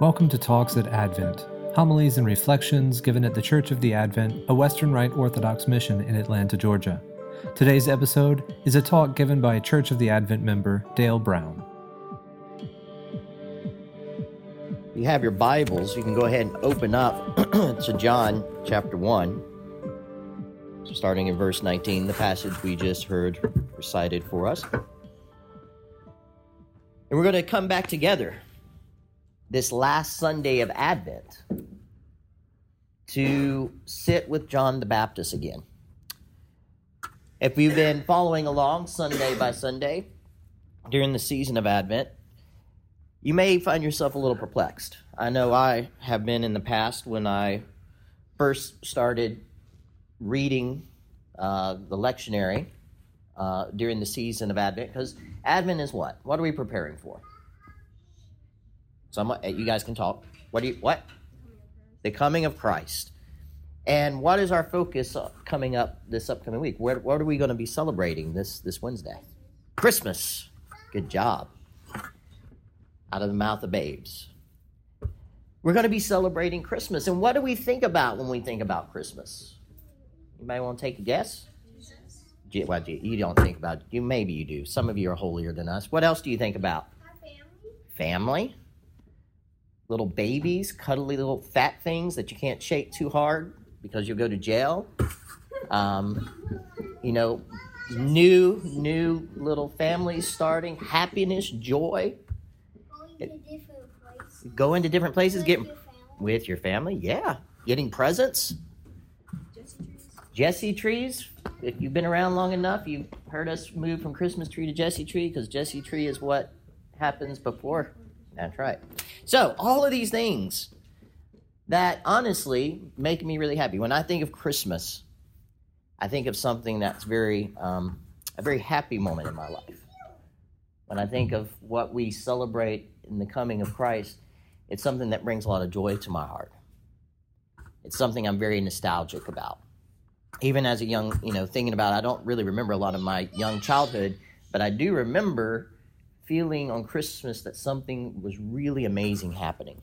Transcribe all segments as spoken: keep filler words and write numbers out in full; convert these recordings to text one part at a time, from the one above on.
Welcome to Talks at Advent, homilies and reflections given at the Church of the Advent, a Western Rite Orthodox mission in Atlanta, Georgia. Today's episode is a talk given by Church of the Advent member Dale Brown. If you have your Bibles, you can go ahead and open up to John chapter one, starting in verse nineteen, the passage we just heard recited for us. And we're going to come back together this last Sunday of Advent to sit with John the Baptist again. If you've been following along Sunday by Sunday during the season of Advent, you may find yourself a little perplexed. I know I have been in the past when I first started reading uh, the lectionary uh, during the season of Advent, because Advent is what? What are we preparing for? Some, you guys can talk. What do you, what? The coming of Christ. And what is our focus coming up this upcoming week? What, what are we going to be celebrating this, this Wednesday? Christmas. Good job. Out of the mouth of babes. We're going to be celebrating Christmas. And what do we think about when we think about Christmas? Anybody want to take a guess? Jesus. Well, you don't think about you. Maybe you do. Some of you are holier than us. What else do you think about? Our family. Family. Little babies, cuddly little fat things that you can't shake too hard because you'll go to jail. Um, you know, new, new little families starting, happiness, joy. Going to different places. Going to different places. Getting your with your family, yeah. Getting presents. Jesse trees. Jesse trees. If you've been around long enough, you've heard us move from Christmas tree to Jesse tree, because Jesse tree is what happens before. That's right. So all of these things that honestly make me really happy. When I think of Christmas, I think of something that's very, um, a very happy moment in my life. When I think of what we celebrate in the coming of Christ, it's something that brings a lot of joy to my heart. It's something I'm very nostalgic about. Even as a young, you know, thinking about, I don't really remember a lot of my young childhood, but I do remember feeling on Christmas that something was really amazing happening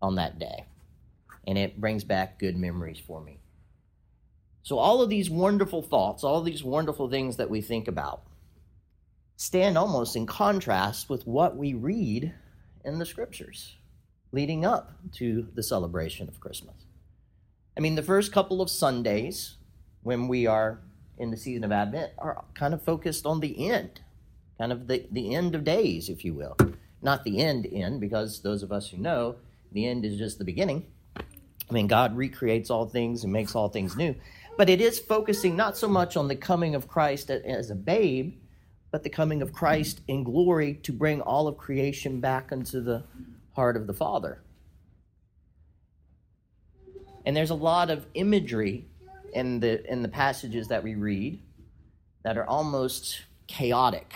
on that day. And it brings back good memories for me. So all of these wonderful thoughts, all of these wonderful things that we think about, stand almost in contrast with what we read in the scriptures leading up to the celebration of Christmas. I mean, the first couple of Sundays when we are in the season of Advent are kind of focused on the end. Kind of the, the end of days, if you will. Not the end end, because those of us who know, the end is just the beginning. I mean, God recreates all things and makes all things new. But it is focusing not so much on the coming of Christ as a babe, but the coming of Christ in glory to bring all of creation back into the heart of the Father. And there's a lot of imagery in the in the passages that we read that are almost chaotic.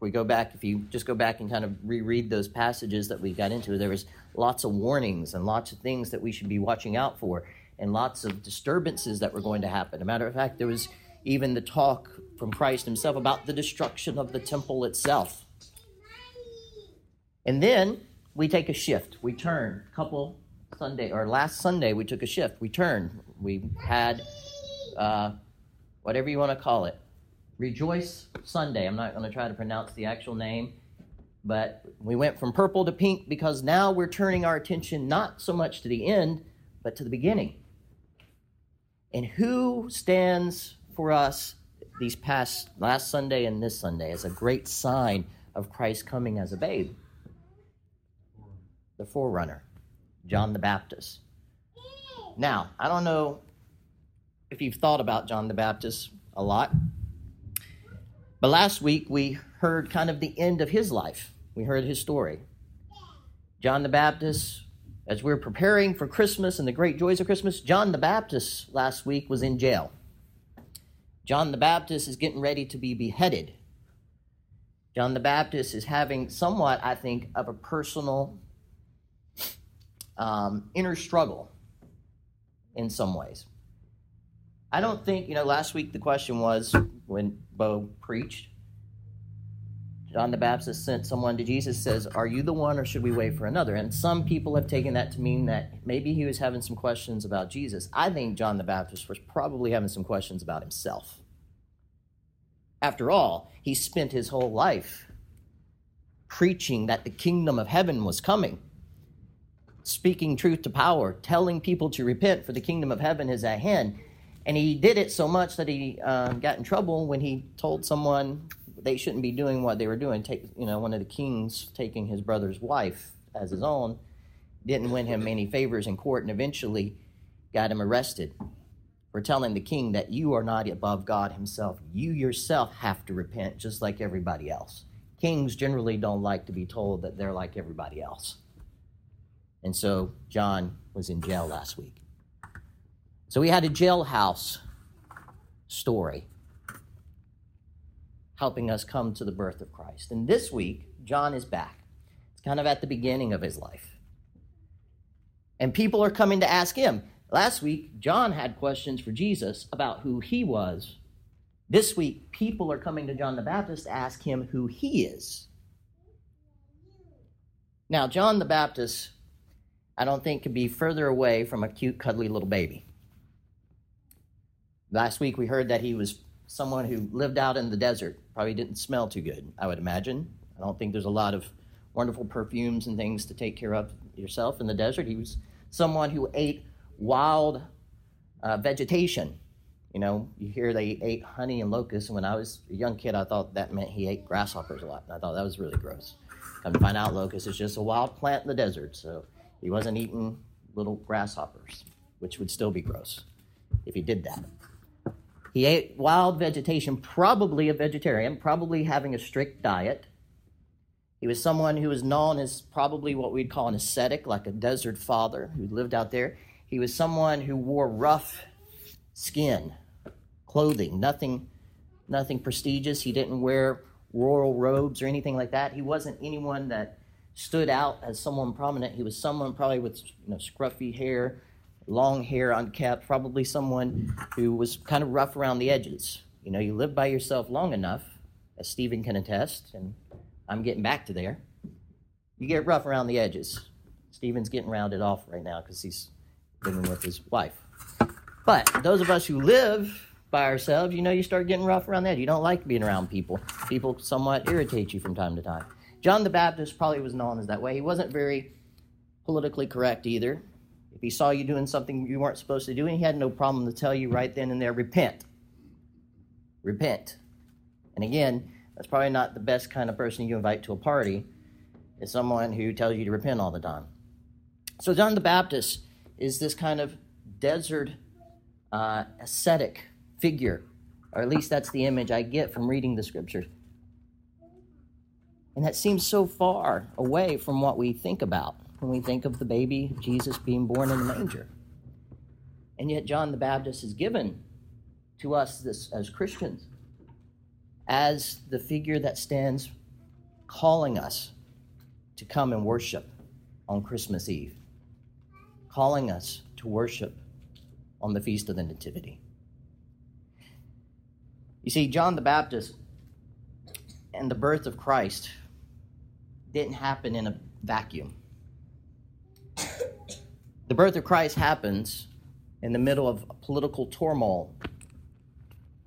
We go back, if you just go back and kind of reread those passages that we got into, there was lots of warnings and lots of things that we should be watching out for and lots of disturbances that were going to happen. As a matter of fact, there was even the talk from Christ himself about the destruction of the temple itself. And then we take a shift. We turn. Couple Sunday, or last Sunday, we took a shift. We turned. We had uh, whatever you want to call it. Rejoice Sunday. I'm not going to try to pronounce the actual name, but we went from purple to pink because now we're turning our attention not so much to the end, but to the beginning. And who stands for us these past, last Sunday and this Sunday as a great sign of Christ coming as a babe? The forerunner, John the Baptist. Now, I don't know if you've thought about John the Baptist a lot, but last week, we heard kind of the end of his life. We heard his story. John the Baptist, as we were preparing for Christmas and the great joys of Christmas, John the Baptist last week was in jail. John the Baptist is getting ready to be beheaded. John the Baptist is having somewhat, I think, of a personal um, inner struggle in some ways. I don't think, you know, last week the question was when Bo preached, John the Baptist sent someone to Jesus, says, "Are you the one, or should we wait for another?" And some people have taken that to mean that maybe he was having some questions about Jesus. I think John the Baptist was probably having some questions about himself. After all, he spent his whole life preaching that the kingdom of heaven was coming, speaking truth to power, telling people to repent, for the kingdom of heaven is at hand. And he did it so much that he uh, got in trouble when he told someone they shouldn't be doing what they were doing. Take, you know, one of the kings taking his brother's wife as his own didn't win him any favors in court, and eventually got him arrested for telling the king that you are not above God himself. You yourself have to repent just like everybody else. Kings generally don't like to be told that they're like everybody else. And so John was in jail last week. So we had a jailhouse story helping us come to the birth of Christ. And this week, John is back. It's kind of at the beginning of his life. And people are coming to ask him. Last week, John had questions for Jesus about who he was. This week, people are coming to John the Baptist to ask him who he is. Now, John the Baptist, I don't think could be further away from a cute, cuddly little baby. Last week, we heard that he was someone who lived out in the desert, probably didn't smell too good, I would imagine. I don't think there's a lot of wonderful perfumes and things to take care of yourself in the desert. He was someone who ate wild uh, vegetation. You know, you hear they ate honey and locusts, and when I was a young kid, I thought that meant he ate grasshoppers a lot, and I thought that was really gross. Come to find out, locusts is just a wild plant in the desert, so he wasn't eating little grasshoppers, which would still be gross if he did that. He ate wild vegetation, probably a vegetarian, probably having a strict diet. He was someone who was known as probably what we'd call an ascetic, like a desert father who lived out there. He was someone who wore rough skin, clothing, nothing, nothing prestigious. He didn't wear royal robes or anything like that. He wasn't anyone that stood out as someone prominent. He was someone probably with, you know, scruffy hair, long hair, unkept, probably someone who was kind of rough around the edges. You know, you live by yourself long enough, as Stephen can attest, and I'm getting back to there. You get rough around the edges. Stephen's getting rounded off right now because he's living with his wife. But those of us who live by ourselves, you know, you start getting rough around the edge. You don't like being around people. People somewhat irritate you from time to time. John the Baptist probably was known as that way. He wasn't very politically correct either. If he saw you doing something you weren't supposed to do, and he had no problem to tell you right then and there, repent. Repent. And again, that's probably not the best kind of person you invite to a party, is someone who tells you to repent all the time. So John the Baptist is this kind of desert uh, ascetic figure, or at least that's the image I get from reading the scriptures. And that seems so far away from what we think about when we think of the baby Jesus being born in the manger. And yet John the Baptist is given to us this as Christians, as the figure that stands calling us to come and worship on Christmas Eve, calling us to worship on the Feast of the Nativity. You see, John the Baptist and the birth of Christ didn't happen in a vacuum. The birth of Christ happens in the middle of political turmoil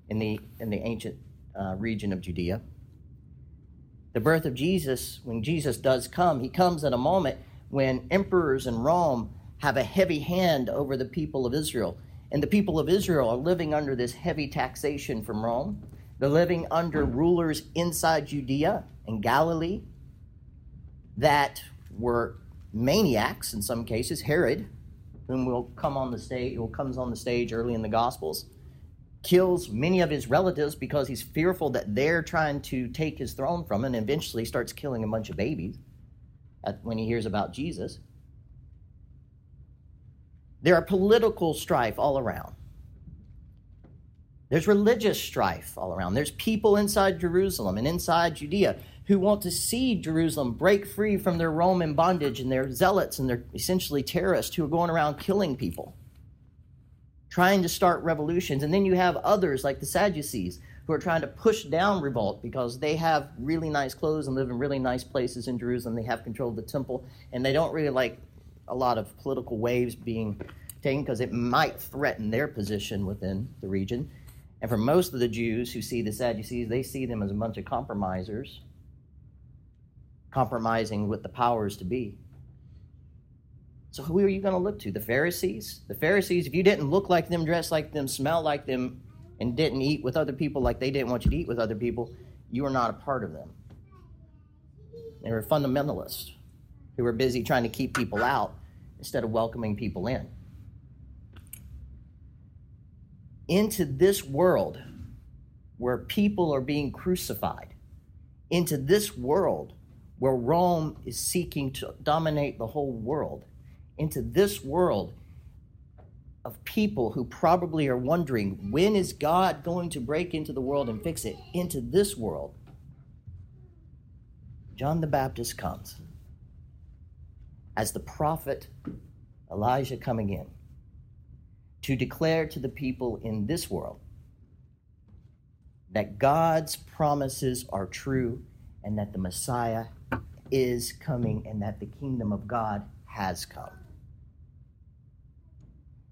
in the in the ancient uh, region of Judea. The birth of Jesus, when Jesus does come, he comes at a moment when emperors in Rome have a heavy hand over the people of Israel. And the people of Israel are living under this heavy taxation from Rome. They're living under rulers inside Judea and Galilee that were maniacs in some cases. Herod, whom will come on the stage, who comes on the stage early in the Gospels, kills many of his relatives because he's fearful that they're trying to take his throne from him, and eventually starts killing a bunch of babies at, when he hears about Jesus. There are political strife all around. There's religious strife all around. There's people inside Jerusalem and inside Judea who want to see Jerusalem break free from their Roman bondage, and their zealots and their essentially terrorists who are going around killing people, trying to start revolutions. And then you have others like the Sadducees who are trying to push down revolt because they have really nice clothes and live in really nice places in Jerusalem. They have control of the temple, and they don't really like a lot of political waves being taken because it might threaten their position within the region. And for most of the Jews who see the Sadducees, they see them as a bunch of compromisers, compromising with the powers to be. So who are you going to look to? The Pharisees? The Pharisees, if you didn't look like them, dress like them, smell like them, and didn't eat with other people like they didn't want you to eat with other people, you are not a part of them. They were fundamentalists who were busy trying to keep people out instead of welcoming people in. Into this world where people are being crucified, into this world where Rome is seeking to dominate the whole world, into this world of people who probably are wondering, when is God going to break into the world and fix it? Into this world, John the Baptist comes as the prophet Elijah coming in to declare to the people in this world that God's promises are true and that the Messiah is coming and that the kingdom of God has come.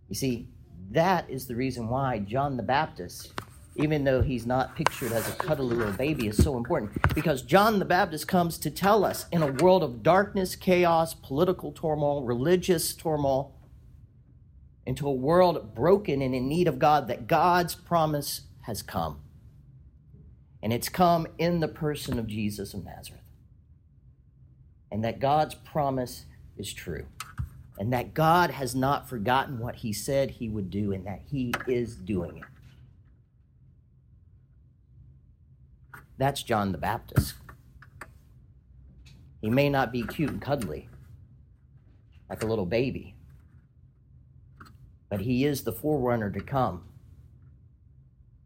You see, that is the reason why John the Baptist, even though he's not pictured as a cuddly little baby, is so important. Because John the Baptist comes to tell us, in a world of darkness, chaos, political turmoil, religious turmoil, into a world broken and in need of God, that God's promise has come. And it's come in the person of Jesus of Nazareth. And that God's promise is true. And that God has not forgotten what he said he would do, and that he is doing it. That's John the Baptist. He may not be cute and cuddly, like a little baby, but he is the forerunner to come.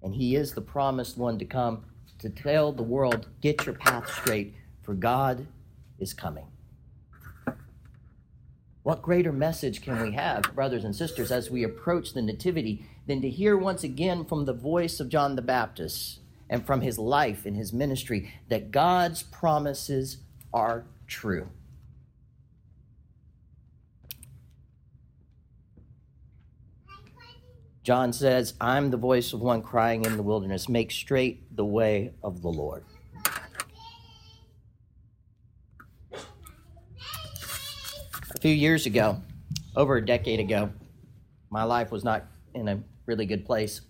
And he is the promised one to come to tell the world, get your path straight, for God is coming. What greater message can we have, brothers and sisters, as we approach the Nativity than to hear once again from the voice of John the Baptist and from his life and his ministry that God's promises are true? John says, I'm the voice of one crying in the wilderness, make straight the way of the Lord. A few years ago, over a decade ago, my life was not in a really good place.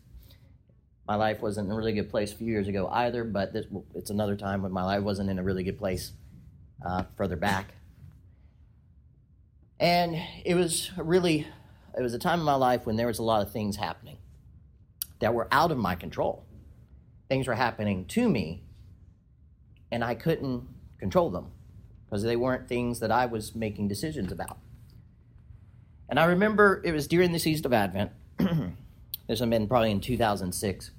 My life wasn't in a really good place a few years ago either, but this, it's another time when my life wasn't in a really good place uh, further back. And it was really, it was a time in my life when there was a lot of things happening that were out of my control. Things were happening to me, and I couldn't control them, because they weren't things that I was making decisions about. And I remember it was during the season of Advent. This had been probably in two thousand six.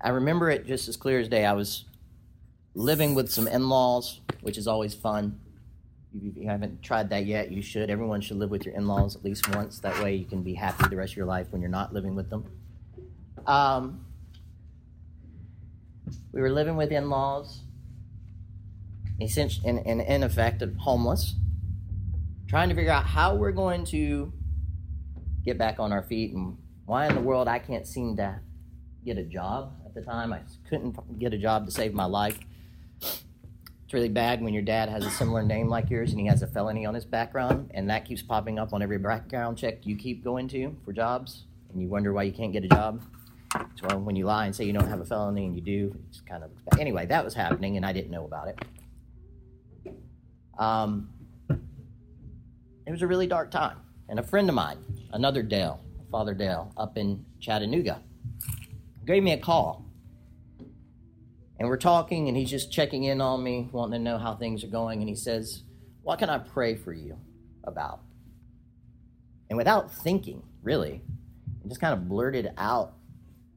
I remember it just as clear as day. I was living with some in-laws, which is always fun. If you haven't tried that yet, you should. Everyone should live with your in-laws at least once. That way you can be happy the rest of your life when you're not living with them. Um, we were living with in-laws. Essentially, in, in, in effect, homeless, trying to figure out how we're going to get back on our feet, and why in the world I can't seem to get a job at the time. I couldn't get a job to save my life. It's really bad when your dad has a similar name like yours and he has a felony on his background, and that keeps popping up on every background check you keep going to for jobs, and you wonder why you can't get a job. So when you lie and say you don't have a felony and you do, it's kind of bad. Anyway, that was happening, and I didn't know about it. Um, it was a really dark time, and a friend of mine, another Dale, Father Dale, up in Chattanooga, gave me a call, and we're talking, and he's just checking in on me, wanting to know how things are going, and he says, what can I pray for you about? And without thinking, really, I just kind of blurted out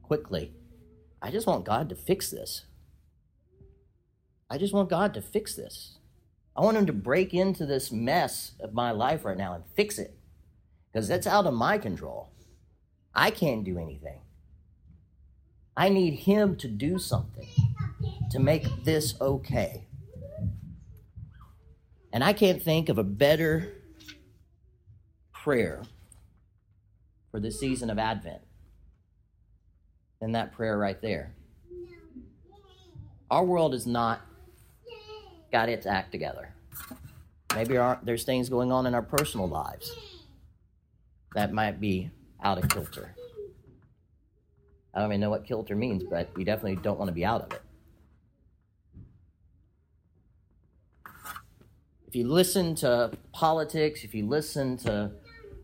quickly, I just want God to fix this. I just want God to fix this. I want him to break into this mess of my life right now and fix it, because that's out of my control. I can't do anything. I need him to do something to make this okay. And I can't think of a better prayer for the season of Advent than that prayer right there. Our world has not got its act together. Maybe our, there's things going on in our personal lives that might be out of kilter. I don't even know what kilter means, but you definitely don't want to be out of it. If you listen to politics, if you listen to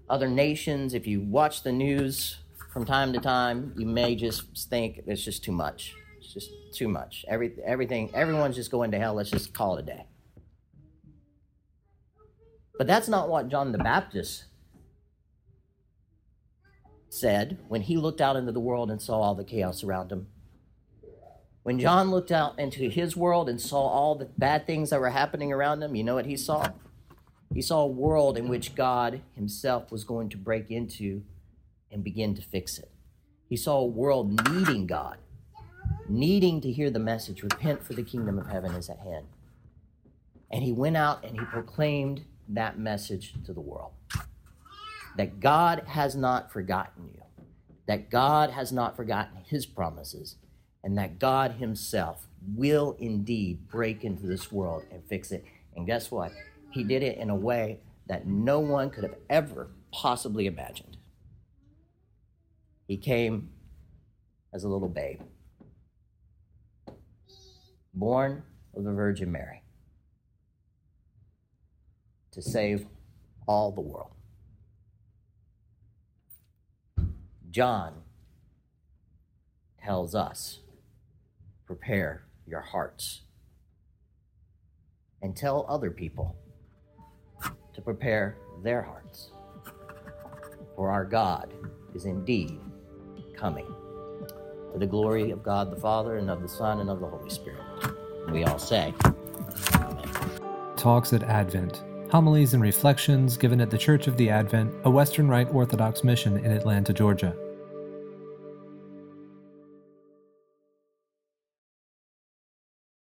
other nations, if you watch the news from time to time, you may just think it's just too much. It's just too much. Every, everything, everyone's just going to hell. Let's just call it a day. But that's not what John the Baptist said when he looked out into the world and saw all the chaos around him. When John looked out into his world and saw all the bad things that were happening around him, you know what he saw? He saw a world in which God himself was going to break into and begin to fix it. He saw a world needing God, needing to hear the message, repent for the kingdom of heaven is at hand. And he went out and he proclaimed that message to the world. That God has not forgotten you, that God has not forgotten his promises, and that God himself will indeed break into this world and fix it. And guess what? He did it in a way that no one could have ever possibly imagined. He came as a little babe, born of the Virgin Mary, to save all the world. John tells us, prepare your hearts and tell other people to prepare their hearts, for our God is indeed coming. To the glory of God the Father, and of the Son, and of the Holy Spirit, we all say, Amen. Talks at Advent. Homilies and reflections given at the Church of the Advent, a Western Rite Orthodox mission in Atlanta, Georgia.